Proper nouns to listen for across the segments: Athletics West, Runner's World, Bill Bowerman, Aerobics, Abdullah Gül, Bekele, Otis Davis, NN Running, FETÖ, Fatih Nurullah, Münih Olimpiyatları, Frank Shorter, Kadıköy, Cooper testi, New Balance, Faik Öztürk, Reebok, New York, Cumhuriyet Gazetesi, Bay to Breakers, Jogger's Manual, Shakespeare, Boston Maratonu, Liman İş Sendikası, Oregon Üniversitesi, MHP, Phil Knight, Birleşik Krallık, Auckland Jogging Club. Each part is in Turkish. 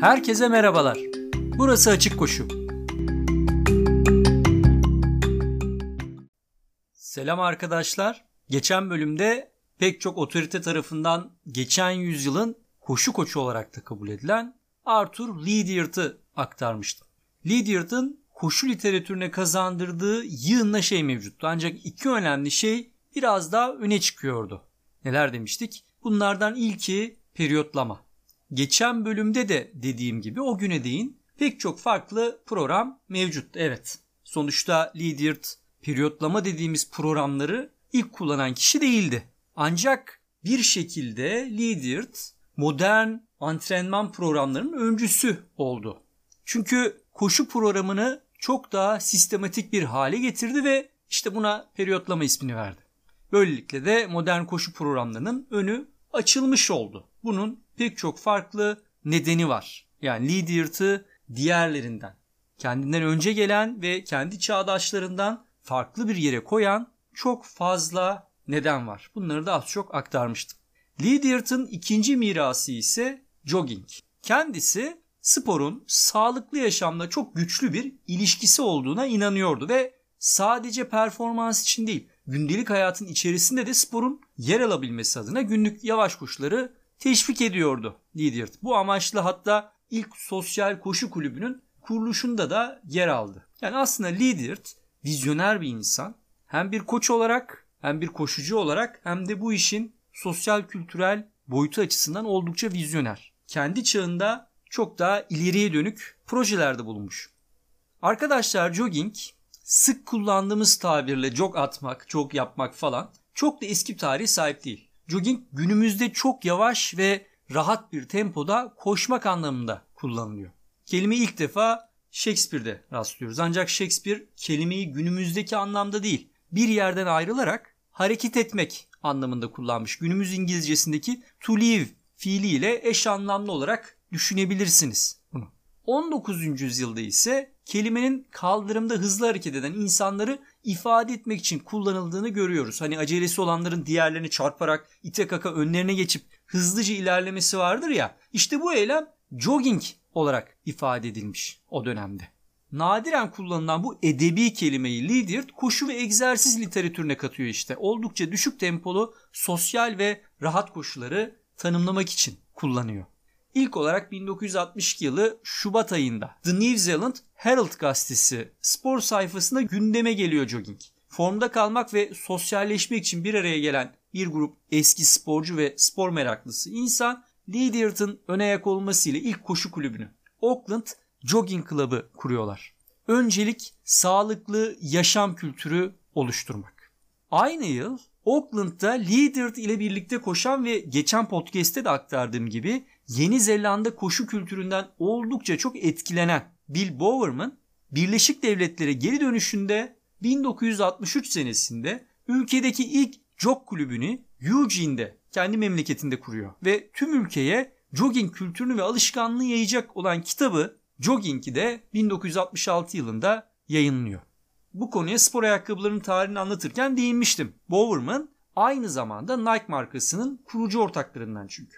Herkese merhabalar. Burası Açık Koşu. Selam arkadaşlar. Geçen bölümde pek çok otorite tarafından geçen yüzyılın koşu koçu olarak da kabul edilen Arthur Lydiard'ı aktarmıştım. Lydiard'ın koşu literatürüne kazandırdığı yığınla şey mevcuttu. Ancak iki önemli şey biraz daha öne çıkıyordu. Neler demiştik? Bunlardan ilki periyotlama. Geçen bölümde de dediğim gibi o güne değin pek çok farklı program mevcut. Evet, sonuçta Lydiard periyotlama dediğimiz programları ilk kullanan kişi değildi. Ancak bir şekilde Lydiard modern antrenman programlarının öncüsü oldu. Çünkü koşu programını çok daha sistematik bir hale getirdi ve işte buna periyotlama ismini verdi. Böylelikle de modern koşu programlarının önü açılmış oldu. Bunun pek çok farklı nedeni var. Yani Lydiard'ı diğerlerinden, kendinden önce gelen ve kendi çağdaşlarından farklı bir yere koyan çok fazla neden var. Bunları da az çok aktarmıştım. Lydiard'ın ikinci mirası ise jogging. Kendisi sporun sağlıklı yaşamla çok güçlü bir ilişkisi olduğuna inanıyordu ve sadece performans için değil, gündelik hayatın içerisinde de sporun yer alabilmesi adına günlük yavaş koşuları teşvik ediyordu Lydiard. Bu amaçla hatta ilk sosyal koşu kulübünün kuruluşunda da yer aldı. Yani aslında Lydiard vizyoner bir insan. Hem bir koç olarak, hem bir koşucu olarak, hem de bu işin sosyal kültürel boyutu açısından oldukça vizyoner. Kendi çağında çok daha ileriye dönük projelerde bulunmuş. Arkadaşlar, jogging, sık kullandığımız tabirle jog atmak, jog yapmak falan, çok da eski bir tarihe sahip değil. Jogging günümüzde çok yavaş ve rahat bir tempoda koşmak anlamında kullanılıyor. Kelimeyi ilk defa Shakespeare'de rastlıyoruz. Ancak Shakespeare kelimeyi günümüzdeki anlamda değil, bir yerden ayrılarak hareket etmek anlamında kullanmış. Günümüz İngilizcesindeki to live fiiliyle eş anlamlı olarak düşünebilirsiniz bunu. 19. yüzyılda ise kelimenin kaldırımda hızlı hareket eden insanları ifade etmek için kullanıldığını görüyoruz. Hani acelesi olanların diğerlerini çarparak ite kaka önlerine geçip hızlıca ilerlemesi vardır ya. İşte bu eylem jogging olarak ifade edilmiş o dönemde. Nadiren kullanılan bu edebi kelimeyi Lydiard koşu ve egzersiz literatürüne katıyor işte. Oldukça düşük tempolu sosyal ve rahat koşuları tanımlamak için kullanıyor. İlk olarak 1962 yılı Şubat ayında The New Zealand Herald gazetesi spor sayfasında gündeme geliyor jogging. Formda kalmak ve sosyalleşmek için bir araya gelen bir grup eski sporcu ve spor meraklısı insan Lydiard'ın öne ayak olmasıyla ilk koşu kulübünü Auckland Jogging Club'ı kuruyorlar. Öncelik sağlıklı yaşam kültürü oluşturmak. Aynı yıl Auckland'da Lydiard ile birlikte koşan ve geçen podcast'te de aktardığım gibi Yeni Zelanda koşu kültüründen oldukça çok etkilenen Bill Bowerman, Birleşik Devletlere geri dönüşünde 1963 senesinde ülkedeki ilk jog kulübünü Eugene'de, kendi memleketinde kuruyor ve tüm ülkeye jogging kültürünü ve alışkanlığı yayacak olan kitabı Jogging'i de 1966 yılında yayınlıyor. Bu konuya spor ayakkabılarının tarihini anlatırken değinmiştim. Bowerman aynı zamanda Nike markasının kurucu ortaklarından çünkü.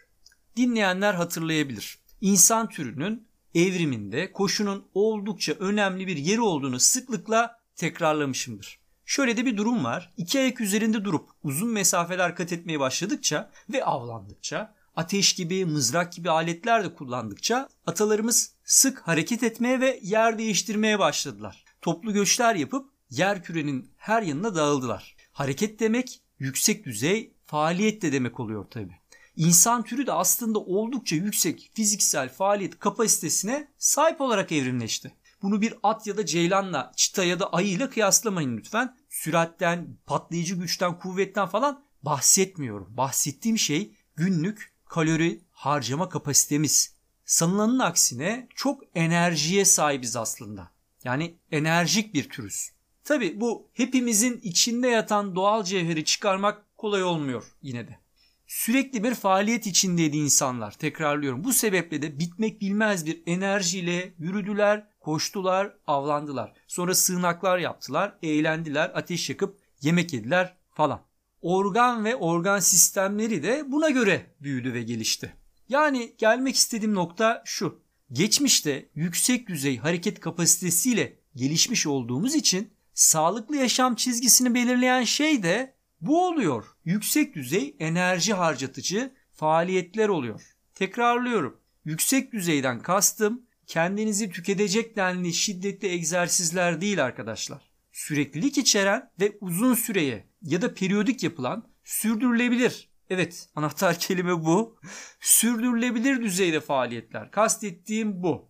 Dinleyenler hatırlayabilir. İnsan türünün evriminde koşunun oldukça önemli bir yeri olduğunu sıklıkla tekrarlamışımdır. Şöyle de bir durum var. İki ayak üzerinde durup uzun mesafeler kat etmeye başladıkça ve avlandıkça, ateş gibi, mızrak gibi aletler de kullandıkça atalarımız sık hareket etmeye ve yer değiştirmeye başladılar. Toplu göçler yapıp yerkürenin her yanına dağıldılar. Hareket demek yüksek düzey faaliyet de demek oluyor tabii. İnsan türü de aslında oldukça yüksek fiziksel faaliyet kapasitesine sahip olarak evrimleşti. Bunu bir at ya da ceylanla, çita ya da ayıyla kıyaslamayın lütfen. Süratten, patlayıcı güçten, kuvvetten falan bahsetmiyorum. Bahsettiğim şey günlük kalori harcama kapasitemiz. Sanılanın aksine çok enerjiye sahibiz aslında. Yani enerjik bir türüz. Tabii bu hepimizin içinde yatan doğal cevheri çıkarmak kolay olmuyor yine de. Sürekli bir faaliyet içindeydi insanlar. Tekrarlıyorum. Bu sebeple de bitmek bilmez bir enerjiyle yürüdüler, koştular, avlandılar. Sonra sığınaklar yaptılar, eğlendiler, ateş yakıp yemek yediler falan. Organ ve organ sistemleri de buna göre büyüdü ve gelişti. Yani gelmek istediğim nokta şu. Geçmişte yüksek düzey hareket kapasitesiyle gelişmiş olduğumuz için sağlıklı yaşam çizgisini belirleyen şey de bu oluyor. Yüksek düzey enerji harcatıcı faaliyetler oluyor. Tekrarlıyorum. Yüksek düzeyden kastım kendinizi tüketecek denli şiddetli egzersizler değil arkadaşlar. Süreklilik içeren ve uzun süreye ya da periyodik yapılan sürdürülebilir. Evet, anahtar kelime bu. Sürdürülebilir düzeyde faaliyetler. Kastettiğim bu.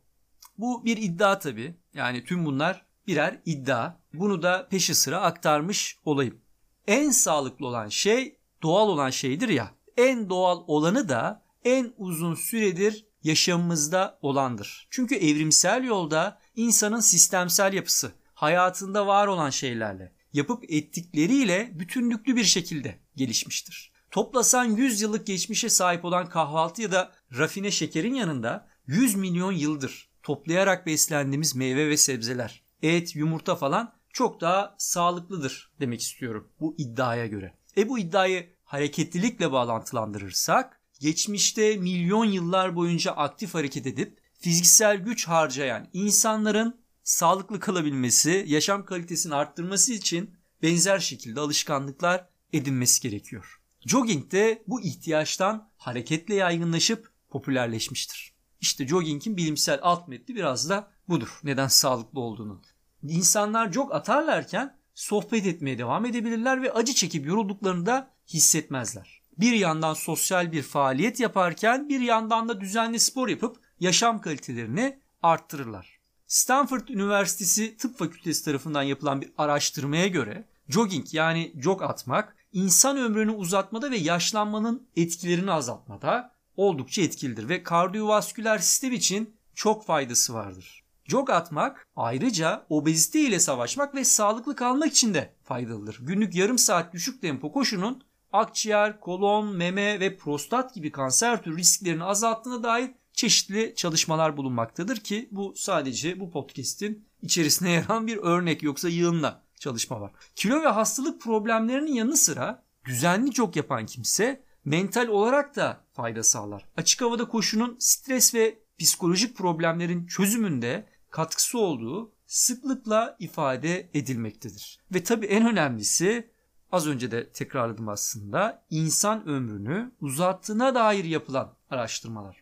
Bu bir iddia tabii. Yani tüm bunlar birer iddia. Bunu da peşi sıra aktarmış olayım. En sağlıklı olan şey doğal olan şeydir ya. En doğal olanı da en uzun süredir yaşamımızda olandır. Çünkü evrimsel yolda insanın sistemsel yapısı, hayatında var olan şeylerle, yapıp ettikleriyle bütünlüklü bir şekilde gelişmiştir. Toplasan 100 yıllık geçmişe sahip olan kahvaltı ya da rafine şekerin yanında 100 milyon yıldır toplayarak beslendiğimiz meyve ve sebzeler, et, yumurta falan çok daha sağlıklıdır demek istiyorum bu iddiaya göre. Bu iddiayı hareketlilikle bağlantılandırırsak, geçmişte milyon yıllar boyunca aktif hareket edip fiziksel güç harcayan insanların sağlıklı kalabilmesi, yaşam kalitesini arttırması için benzer şekilde alışkanlıklar edinmesi gerekiyor. Jogging de bu ihtiyaçtan hareketle yaygınlaşıp popülerleşmiştir. İşte jogging'in bilimsel alt metni biraz da budur. Neden sağlıklı olduğunu. İnsanlar jog atarlarken sohbet etmeye devam edebilirler ve acı çekip yorulduklarını da hissetmezler. Bir yandan sosyal bir faaliyet yaparken bir yandan da düzenli spor yapıp yaşam kalitelerini arttırırlar. Stanford Üniversitesi Tıp Fakültesi tarafından yapılan bir araştırmaya göre jogging yani jog atmak insan ömrünü uzatmada ve yaşlanmanın etkilerini azaltmada oldukça etkilidir ve kardiyovasküler sistem için çok faydası vardır. Jog atmak ayrıca obezite ile savaşmak ve sağlıklı kalmak için de faydalıdır. Günlük yarım saat düşük tempo koşunun akciğer, kolon, meme ve prostat gibi kanser türü risklerini azalttığına dair çeşitli çalışmalar bulunmaktadır ki bu sadece bu podcast'in içerisine yer alan bir örnek, yoksa yığınla çalışma var. Kilo ve hastalık problemlerinin yanı sıra düzenli jog yapan kimse mental olarak da fayda sağlar. Açık havada koşunun stres ve psikolojik problemlerin çözümünde katkısı olduğu sıklıkla ifade edilmektedir. Ve tabii en önemlisi, az önce de tekrarladım aslında, insan ömrünü uzattığına dair yapılan araştırmalar.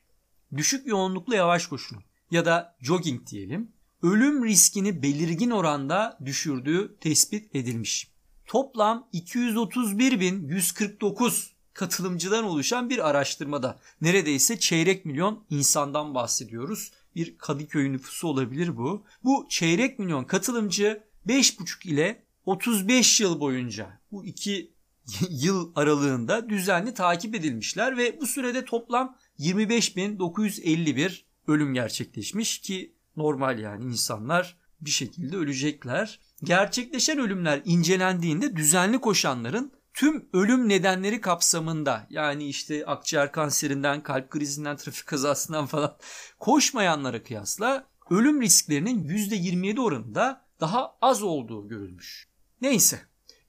Düşük yoğunluklu yavaş koşunun ya da jogging diyelim, ölüm riskini belirgin oranda düşürdüğü tespit edilmiş. Toplam 231.149 katılımcıdan oluşan bir araştırmada neredeyse çeyrek milyon insandan bahsediyoruz. Bir Kadıköy nüfusu olabilir bu. Bu çeyrek milyon katılımcı 5,5 ile 35 yıl boyunca bu iki yıl aralığında düzenli takip edilmişler ve bu sürede toplam 25.951 ölüm gerçekleşmiş ki normal, yani insanlar bir şekilde ölecekler. Gerçekleşen ölümler incelendiğinde düzenli koşanların tüm ölüm nedenleri kapsamında, yani işte akciğer kanserinden, kalp krizinden, trafik kazasından falan koşmayanlara kıyasla ölüm risklerinin %27 oranında daha az olduğu görülmüş. Neyse,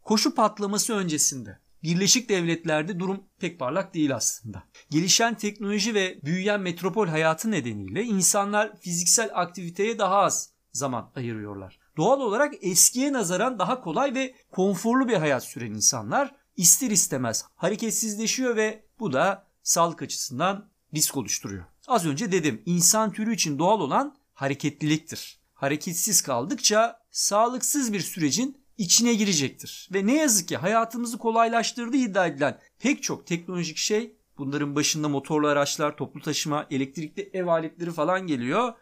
koşu patlaması öncesinde Birleşik Devletler'de durum pek parlak değil aslında. Gelişen teknoloji ve büyüyen metropol hayatı nedeniyle insanlar fiziksel aktiviteye daha az zaman ayırıyorlar. Doğal olarak eskiye nazaran daha kolay ve konforlu bir hayat süren insanlar ister istemez hareketsizleşiyor ve bu da sağlık açısından risk oluşturuyor. Az önce dedim, insan türü için doğal olan hareketliliktir. Hareketsiz kaldıkça sağlıksız bir sürecin içine girecektir. Ve ne yazık ki hayatımızı kolaylaştırdığı iddia edilen pek çok teknolojik şey, bunların başında motorlu araçlar, toplu taşıma, elektrikli ev aletleri falan geliyor,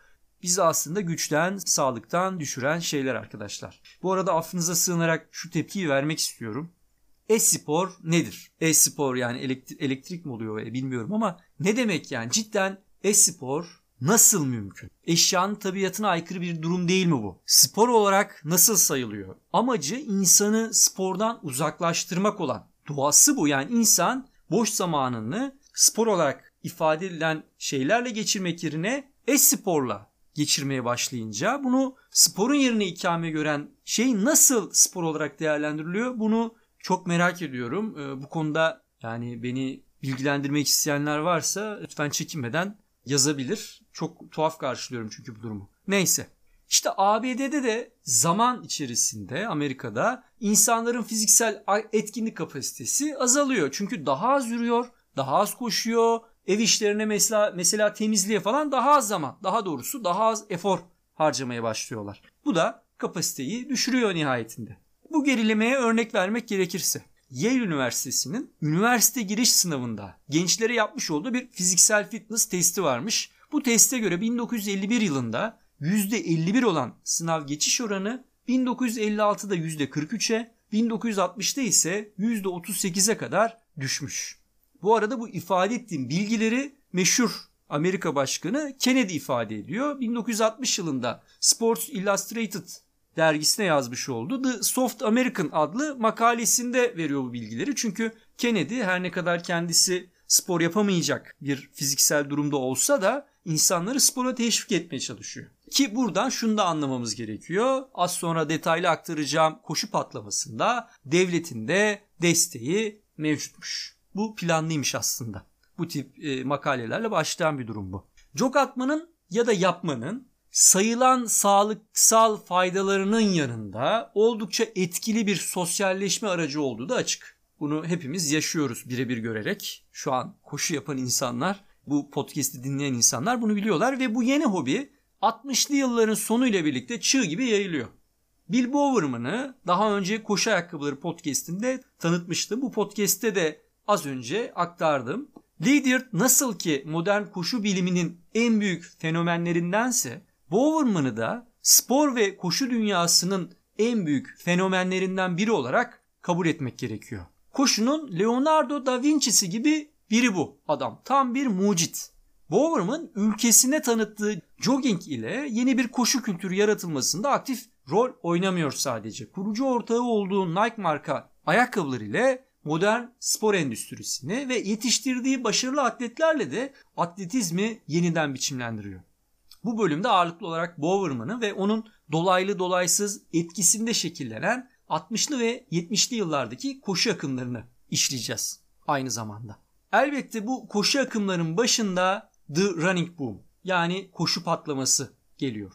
bizi aslında güçten, sağlıktan düşüren şeyler arkadaşlar. Bu arada affınıza sığınarak şu tepkiyi vermek istiyorum. E-spor nedir? E-spor yani elektrik mi oluyor bilmiyorum ama ne demek yani? Cidden e-spor nasıl mümkün? Eşyanın tabiatına aykırı bir durum değil mi bu? Spor olarak nasıl sayılıyor? Amacı insanı spordan uzaklaştırmak olan. Doğası bu, yani insan boş zamanını spor olarak ifade edilen şeylerle geçirmek yerine e-sporla geçirmeye başlayınca bunu sporun yerine ikame gören şey nasıl spor olarak değerlendiriliyor? Bunu çok merak ediyorum. Bu konuda yani beni bilgilendirmek isteyenler varsa lütfen çekinmeden yazabilir. Çok tuhaf karşılıyorum çünkü bu durumu. Neyse. İşte ABD'de de zaman içerisinde Amerika'da insanların fiziksel etkinlik kapasitesi azalıyor. Çünkü daha az yürüyor, daha az koşuyor. Ev işlerine mesela temizliğe falan daha az zaman, daha doğrusu daha az efor harcamaya başlıyorlar. Bu da kapasiteyi düşürüyor nihayetinde. Bu gerilemeye örnek vermek gerekirse Yale Üniversitesi'nin üniversite giriş sınavında gençlere yapmış olduğu bir fiziksel fitness testi varmış. Bu teste göre 1951 yılında %51 olan sınav geçiş oranı 1956'da %43'e, 1960'da ise %38'e kadar düşmüş. Bu arada bu ifade ettiğim bilgileri meşhur Amerika Başkanı Kennedy ifade ediyor. 1960 yılında Sports Illustrated dergisine yazmış olduğu The Soft American adlı makalesinde veriyor bu bilgileri. Çünkü Kennedy her ne kadar kendisi spor yapamayacak bir fiziksel durumda olsa da insanları spora teşvik etmeye çalışıyor. Ki buradan şunu da anlamamız gerekiyor. Az sonra detaylı aktaracağım koşu patlamasında devletin de desteği mevcutmuş. Bu planlıymış aslında. Bu tip makalelerle başlayan bir durum bu. Jog atmanın ya da yapmanın sayılan sağlıksal faydalarının yanında oldukça etkili bir sosyalleşme aracı olduğu da açık. Bunu hepimiz yaşıyoruz birebir görerek. Şu an koşu yapan insanlar, bu podcast'i dinleyen insanlar bunu biliyorlar ve bu yeni hobi 60'lı yılların sonuyla birlikte çığ gibi yayılıyor. Bill Bowerman'ı daha önce Koşu Ayakkabıları podcast'inde tanıtmıştım. Bu podcast'te de az önce aktardım. Lydiard nasıl ki modern koşu biliminin en büyük fenomenlerindense Bowerman'ı da spor ve koşu dünyasının en büyük fenomenlerinden biri olarak kabul etmek gerekiyor. Koşunun Leonardo da Vinci'si gibi biri bu adam. Tam bir mucit. Bowerman ülkesine tanıttığı jogging ile yeni bir koşu kültürü yaratılmasında aktif rol oynamıyor sadece. Kurucu ortağı olduğu Nike marka ayakkabılar ile modern spor endüstrisini ve yetiştirdiği başarılı atletlerle de atletizmi yeniden biçimlendiriyor. Bu bölümde ağırlıklı olarak Bowerman'ı ve onun dolaylı dolaysız etkisinde şekillenen 60'lı ve 70'li yıllardaki koşu akımlarını işleyeceğiz aynı zamanda. Elbette bu koşu akımlarının başında The Running Boom yani koşu patlaması geliyor.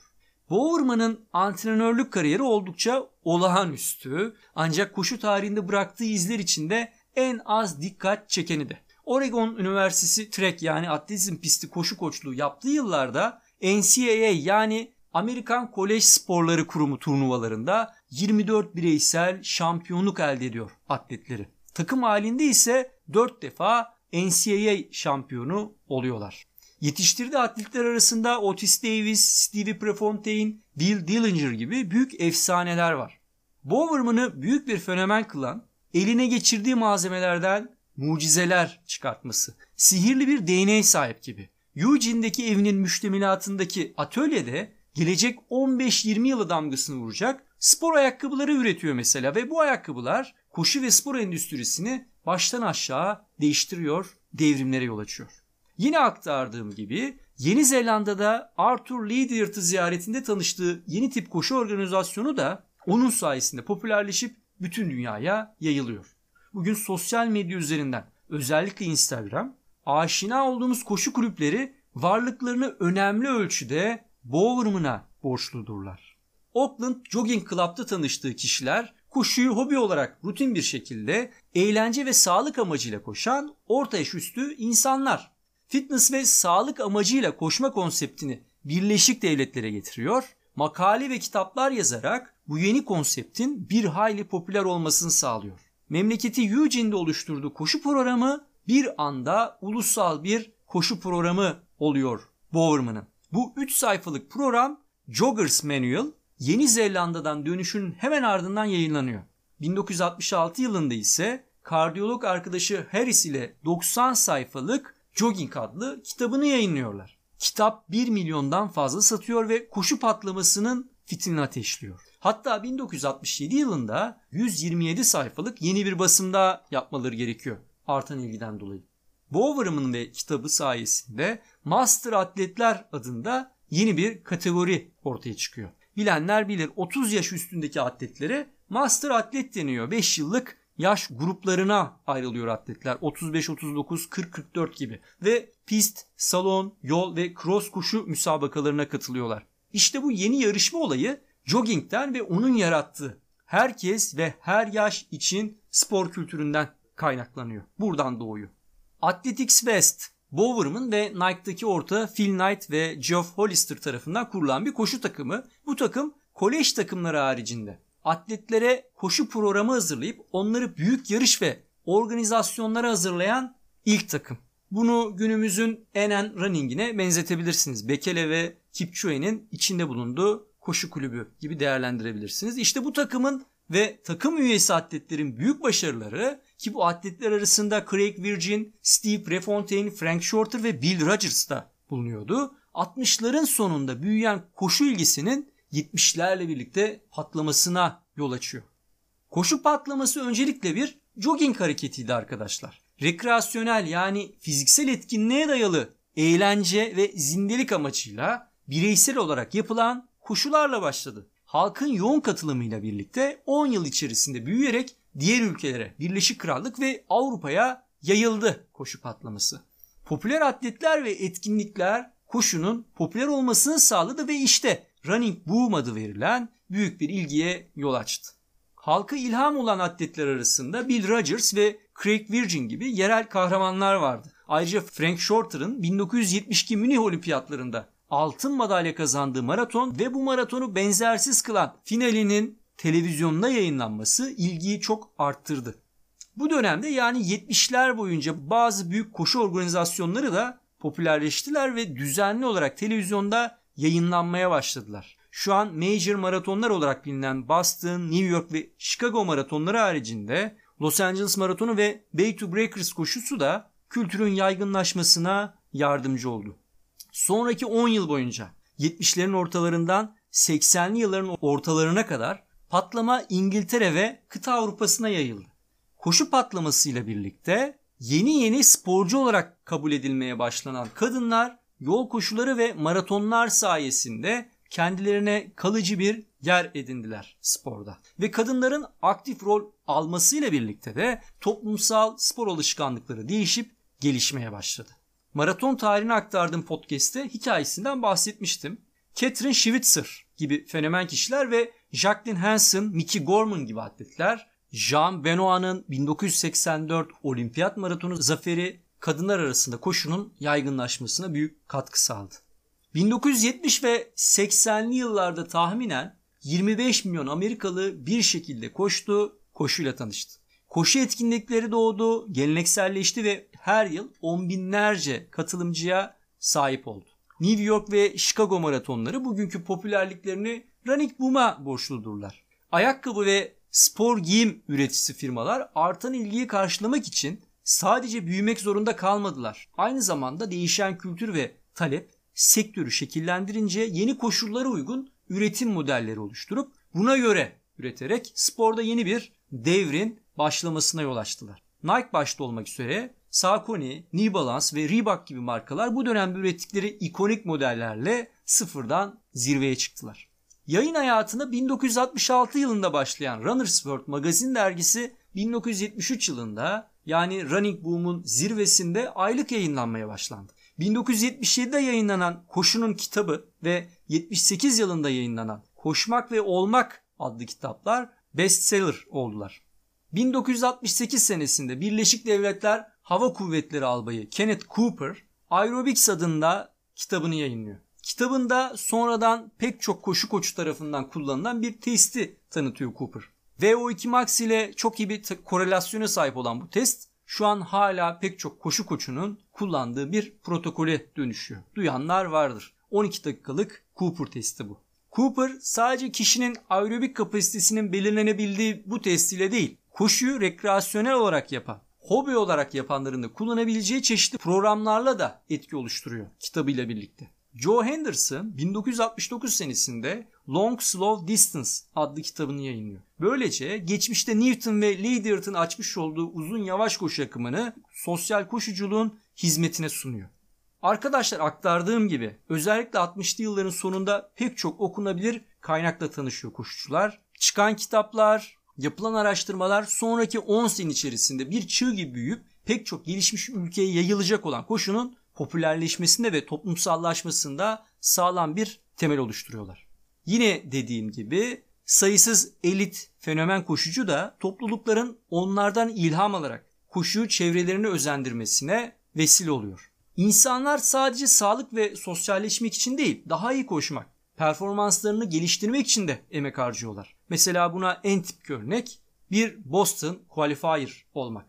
Bowerman'ın antrenörlük kariyeri oldukça olağanüstü ancak koşu tarihinde bıraktığı izler içinde en az dikkat çekeni de. Oregon Üniversitesi track yani atletizm pisti koşu koçluğu yaptığı yıllarda NCAA yani Amerikan Kolej Sporları Kurumu turnuvalarında 24 bireysel şampiyonluk elde ediyor atletleri. Takım halinde ise 4 defa NCAA şampiyonu oluyorlar. Yetiştirdiği atletler arasında Otis Davis, Steve Prefontaine, Bill Dillinger gibi büyük efsaneler var. Bowerman'ı büyük bir fenomen kılan, eline geçirdiği malzemelerden mucizeler çıkartması, sihirli bir DNA sahip gibi. Eugene'deki evinin müştemilatındaki atölyede gelecek 15-20 yıla damgasını vuracak spor ayakkabıları üretiyor mesela ve bu ayakkabılar koşu ve spor endüstrisini baştan aşağı değiştiriyor, devrimlere yol açıyor. Yine aktardığım gibi Yeni Zelanda'da Arthur Lydiard'ı ziyaretinde tanıştığı yeni tip koşu organizasyonu da onun sayesinde popülerleşip bütün dünyaya yayılıyor. Bugün sosyal medya üzerinden özellikle Instagram aşina olduğumuz koşu kulüpleri varlıklarını önemli ölçüde Bowerman'a borçludurlar. Auckland Jogging Club'da tanıştığı kişiler koşuyu hobi olarak rutin bir şekilde eğlence ve sağlık amacıyla koşan orta yaş üstü insanlar. Fitness ve sağlık amacıyla koşma konseptini Birleşik Devletler'e getiriyor. Makale ve kitaplar yazarak bu yeni konseptin bir hayli popüler olmasını sağlıyor. Memleketi Eugene'de oluşturduğu koşu programı bir anda ulusal bir koşu programı oluyor Bowerman'ın. Bu 3 sayfalık program Jogger's Manual Yeni Zelanda'dan dönüşünün hemen ardından yayınlanıyor. 1966 yılında ise kardiyolog arkadaşı Harris ile 90 sayfalık Jogging adlı kitabını yayınlıyorlar. Kitap 1 milyondan fazla satıyor ve koşu patlamasının fitilini ateşliyor. Hatta 1967 yılında 127 sayfalık yeni bir basımda yapmaları gerekiyor artan ilgiden dolayı. Bowerman'ın ve kitabı sayesinde Master Atletler adında yeni bir kategori ortaya çıkıyor. Bilenler bilir 30 yaş üstündeki atletlere Master Atlet deniyor. 5 yıllık yaş gruplarına ayrılıyor atletler. 35, 39, 40, 44 gibi. Ve pist, salon, yol ve cross koşu müsabakalarına katılıyorlar. İşte bu yeni yarışma olayı joggingten ve onun yarattığı herkes ve her yaş için spor kültüründen kaynaklanıyor. Buradan doğuyor. Athletics West, Bowerman ve Nike'daki ortağı Phil Knight ve Jeff Hollister tarafından kurulan bir koşu takımı. Bu takım kolej takımları haricinde atletlere koşu programı hazırlayıp onları büyük yarış ve organizasyonlara hazırlayan ilk takım. Bunu günümüzün NN Running'ine benzetebilirsiniz. Bekele ve Kipchoge'nin içinde bulunduğu koşu kulübü gibi değerlendirebilirsiniz. İşte bu takımın ve takım üyesi atletlerin büyük başarıları, ki bu atletler arasında Craig Virgin, Steve Prefontaine, Frank Shorter ve Bill Rodgers da bulunuyordu. 60'ların sonunda büyüyen koşu ilgisinin 70'lerle birlikte patlamasına yol açıyor. Koşu patlaması öncelikle bir jogging hareketiydi arkadaşlar. Rekreasyonel, yani fiziksel etkinliğe dayalı eğlence ve zindelik amacıyla bireysel olarak yapılan koşularla başladı. Halkın yoğun katılımıyla birlikte 10 yıl içerisinde büyüyerek diğer ülkelere, Birleşik Krallık ve Avrupa'ya yayıldı koşu patlaması. Popüler atletler ve etkinlikler koşunun popüler olmasını sağladı ve işte Running Boom adı verilen büyük bir ilgiye yol açtı. Halka ilham olan atletler arasında Bill Rodgers ve Craig Virgin gibi yerel kahramanlar vardı. Ayrıca Frank Shorter'ın 1972 Münih Olimpiyatlarında altın madalya kazandığı maraton ve bu maratonu benzersiz kılan finalinin televizyonda yayınlanması ilgiyi çok arttırdı. Bu dönemde, yani 70'ler boyunca bazı büyük koşu organizasyonları da popülerleştiler ve düzenli olarak televizyonda yayınlanmaya başladılar. Şu an major maratonlar olarak bilinen Boston, New York ve Chicago maratonları haricinde Los Angeles maratonu ve Bay to Breakers koşusu da kültürün yaygınlaşmasına yardımcı oldu. Sonraki 10 yıl boyunca 70'lerin ortalarından 80'li yılların ortalarına kadar patlama İngiltere ve kıta Avrupa'sına yayıldı. Koşu patlamasıyla birlikte yeni sporcu olarak kabul edilmeye başlanan kadınlar yol koşuları ve maratonlar sayesinde kendilerine kalıcı bir yer edindiler sporda. Ve kadınların aktif rol almasıyla birlikte de toplumsal spor alışkanlıkları değişip gelişmeye başladı. Maraton tarihini aktardığım podcast'te hikayesinden bahsetmiştim. Catherine Schwitzer gibi fenomen kişiler ve Jacqueline Hansen, Mickey Gorman gibi atletler, Jean Benoit'ın 1984 Olimpiyat Maratonu zaferi kadınlar arasında koşunun yaygınlaşmasına büyük katkı sağladı. 1970 ve 80'li yıllarda tahminen 25 milyon Amerikalı bir şekilde koştu, koşuyla tanıştı. Koşu etkinlikleri doğdu, gelenekselleşti ve her yıl on binlerce katılımcıya sahip oldu. New York ve Chicago maratonları bugünkü popülerliklerini Running Boom'a borçludurlar. Ayakkabı ve spor giyim üreticisi firmalar artan ilgiyi karşılamak için sadece büyümek zorunda kalmadılar. Aynı zamanda değişen kültür ve talep sektörü şekillendirince yeni koşullara uygun üretim modelleri oluşturup buna göre üreterek sporda yeni bir devrin başlamasına yol açtılar. Nike başta olmak üzere Saucony, New Balance ve Reebok gibi markalar bu dönemde ürettikleri ikonik modellerle sıfırdan zirveye çıktılar. Yayın hayatına 1966 yılında başlayan Runner's World magazin dergisi 1973 yılında, yani Running Boom'un zirvesinde, aylık yayınlanmaya başlandı. 1977'de yayınlanan Koşunun Kitabı ve 78 yılında yayınlanan Koşmak ve Olmak adlı kitaplar bestseller oldular. 1968 senesinde Birleşik Devletler Hava Kuvvetleri Albayı Kenneth Cooper Aerobics adında kitabını yayınlıyor. Kitabında sonradan pek çok koşu koçu tarafından kullanılan bir testi tanıtıyor Cooper. VO2 Max ile çok iyi bir korelasyona sahip olan bu test şu an hala pek çok koşu koçunun kullandığı bir protokole dönüşüyor. Duyanlar vardır. 12 dakikalık Cooper testi bu. Cooper sadece kişinin aerobik kapasitesinin belirlenebildiği bu testiyle değil, koşuyu rekreasyonel olarak yapan, hobi olarak yapanların da kullanabileceği çeşitli programlarla da etki oluşturuyor kitabıyla birlikte. Joe Henderson 1969 senesinde Long Slow Distance adlı kitabını yayınlıyor. Böylece geçmişte Newton ve Lydiard'ın açmış olduğu uzun yavaş koşu akımını sosyal koşuculuğun hizmetine sunuyor. Arkadaşlar, aktardığım gibi özellikle 60'lı yılların sonunda pek çok okunabilir kaynakla tanışıyor koşucular. Çıkan kitaplar, yapılan araştırmalar sonraki 10 sene içerisinde bir çığ gibi büyüyüp pek çok gelişmiş ülkeye yayılacak olan koşunun popülerleşmesinde ve toplumsallaşmasında sağlam bir temel oluşturuyorlar. Yine dediğim gibi sayısız elit fenomen koşucu da toplulukların onlardan ilham alarak koşuyu çevrelerine özendirmesine vesile oluyor. İnsanlar sadece sağlık ve sosyalleşmek için değil, daha iyi koşmak, performanslarını geliştirmek için de emek harcıyorlar. Mesela buna en tipik örnek bir Boston Qualifier olmak.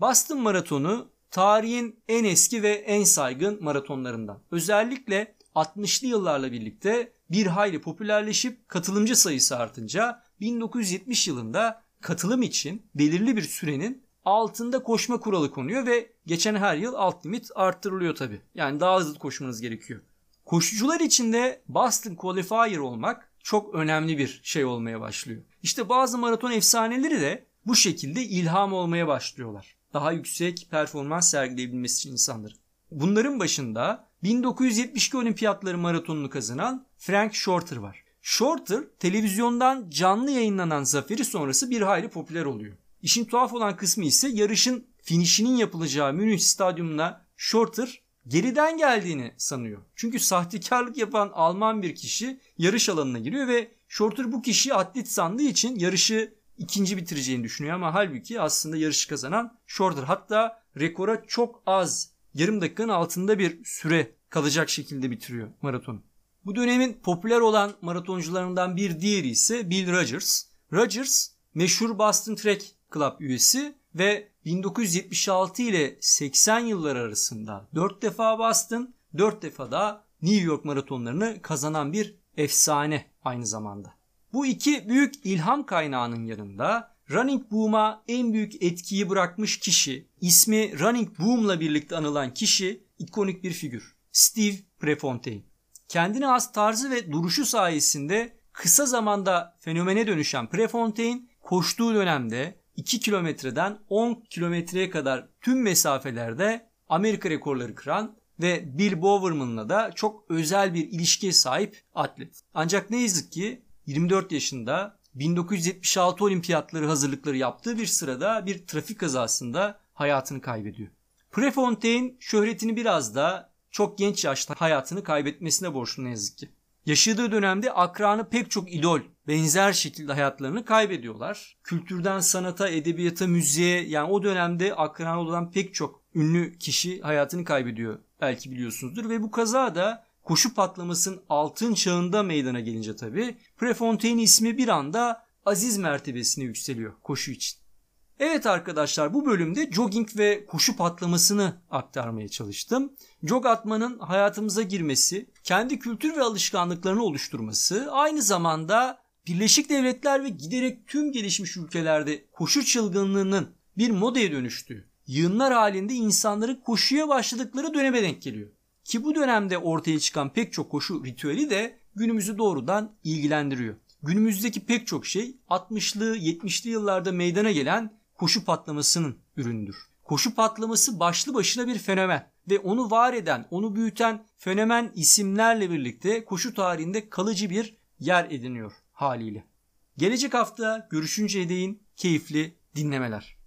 Boston Maratonu tarihin en eski ve en saygın maratonlarından. Özellikle 60'lı yıllarla birlikte bir hayli popülerleşip katılımcı sayısı artınca 1970 yılında katılım için belirli bir sürenin altında koşma kuralı konuyor ve geçen her yıl alt limit arttırılıyor tabii. Yani daha hızlı koşmanız gerekiyor. Koşucular için de Boston Qualifier olmak çok önemli bir şey olmaya başlıyor. İşte bazı maraton efsaneleri de bu şekilde ilham olmaya başlıyorlar. Daha yüksek performans sergileyebilmesi için insanların. Bunların başında 1972 Olimpiyatları maratonunu kazanan Frank Shorter var. Shorter televizyondan canlı yayınlanan zaferi sonrası bir hayli popüler oluyor. İşin tuhaf olan kısmı ise yarışın finişinin yapılacağı Münih Stadyumuna Shorter geriden geldiğini sanıyor. Çünkü sahtekarlık yapan Alman bir kişi yarış alanına giriyor ve Shorter bu kişiyi atlet sandığı için yarışı ikinci bitireceğini düşünüyor ama halbuki aslında yarışı kazanan Shorter. Hatta rekora çok az, yarım dakikanın altında bir süre kalacak şekilde bitiriyor maratonu. Bu dönemin popüler olan maratoncularından bir diğeri ise Bill Rodgers. Rodgers meşhur Boston Track Club üyesi ve 1976 ile 80 yılları arasında 4 defa Boston, 4 defa da New York maratonlarını kazanan bir efsane aynı zamanda. Bu iki büyük ilham kaynağının yanında Running Boom'a en büyük etkiyi bırakmış kişi, ismi Running Boom'la birlikte anılan kişi, ikonik bir figür. Steve Prefontaine. Kendine has tarzı ve duruşu sayesinde kısa zamanda fenomene dönüşen Prefontaine, koştuğu dönemde 2 kilometreden 10 kilometreye kadar tüm mesafelerde Amerika rekorları kıran ve Bill Bowerman'la da çok özel bir ilişkiye sahip atlet. Ancak ne yazık ki 24 yaşında 1976 Olimpiyatları hazırlıkları yaptığı bir sırada bir trafik kazasında hayatını kaybediyor. Prefontaine şöhretini biraz da çok genç yaşta hayatını kaybetmesine borçlu ne yazık ki. Yaşadığı dönemde akranı pek çok idol benzer şekilde hayatlarını kaybediyorlar. Kültürden sanata, edebiyata, müziğe, yani o dönemde akranı olan pek çok ünlü kişi hayatını kaybediyor. Belki biliyorsunuzdur ve bu kaza da koşu patlamasının altın çağında meydana gelince tabii Prefontaine ismi bir anda aziz mertebesine yükseliyor koşu için. Evet arkadaşlar, bu bölümde jogging ve koşu patlamasını aktarmaya çalıştım. Jog atmanın hayatımıza girmesi, kendi kültür ve alışkanlıklarını oluşturması, aynı zamanda Birleşik Devletler ve giderek tüm gelişmiş ülkelerde koşu çılgınlığının bir modaya dönüştüğü, yığınlar halinde insanların koşuya başladıkları döneme denk geliyor. Ki bu dönemde ortaya çıkan pek çok koşu ritüeli de günümüzü doğrudan ilgilendiriyor. Günümüzdeki pek çok şey 60'lı 70'li yıllarda meydana gelen koşu patlamasının ürünüdür. Koşu patlaması başlı başına bir fenomen ve onu var eden, onu büyüten fenomen isimlerle birlikte koşu tarihinde kalıcı bir yer ediniyor haliyle. Gelecek hafta görüşünceye değin keyifli dinlemeler.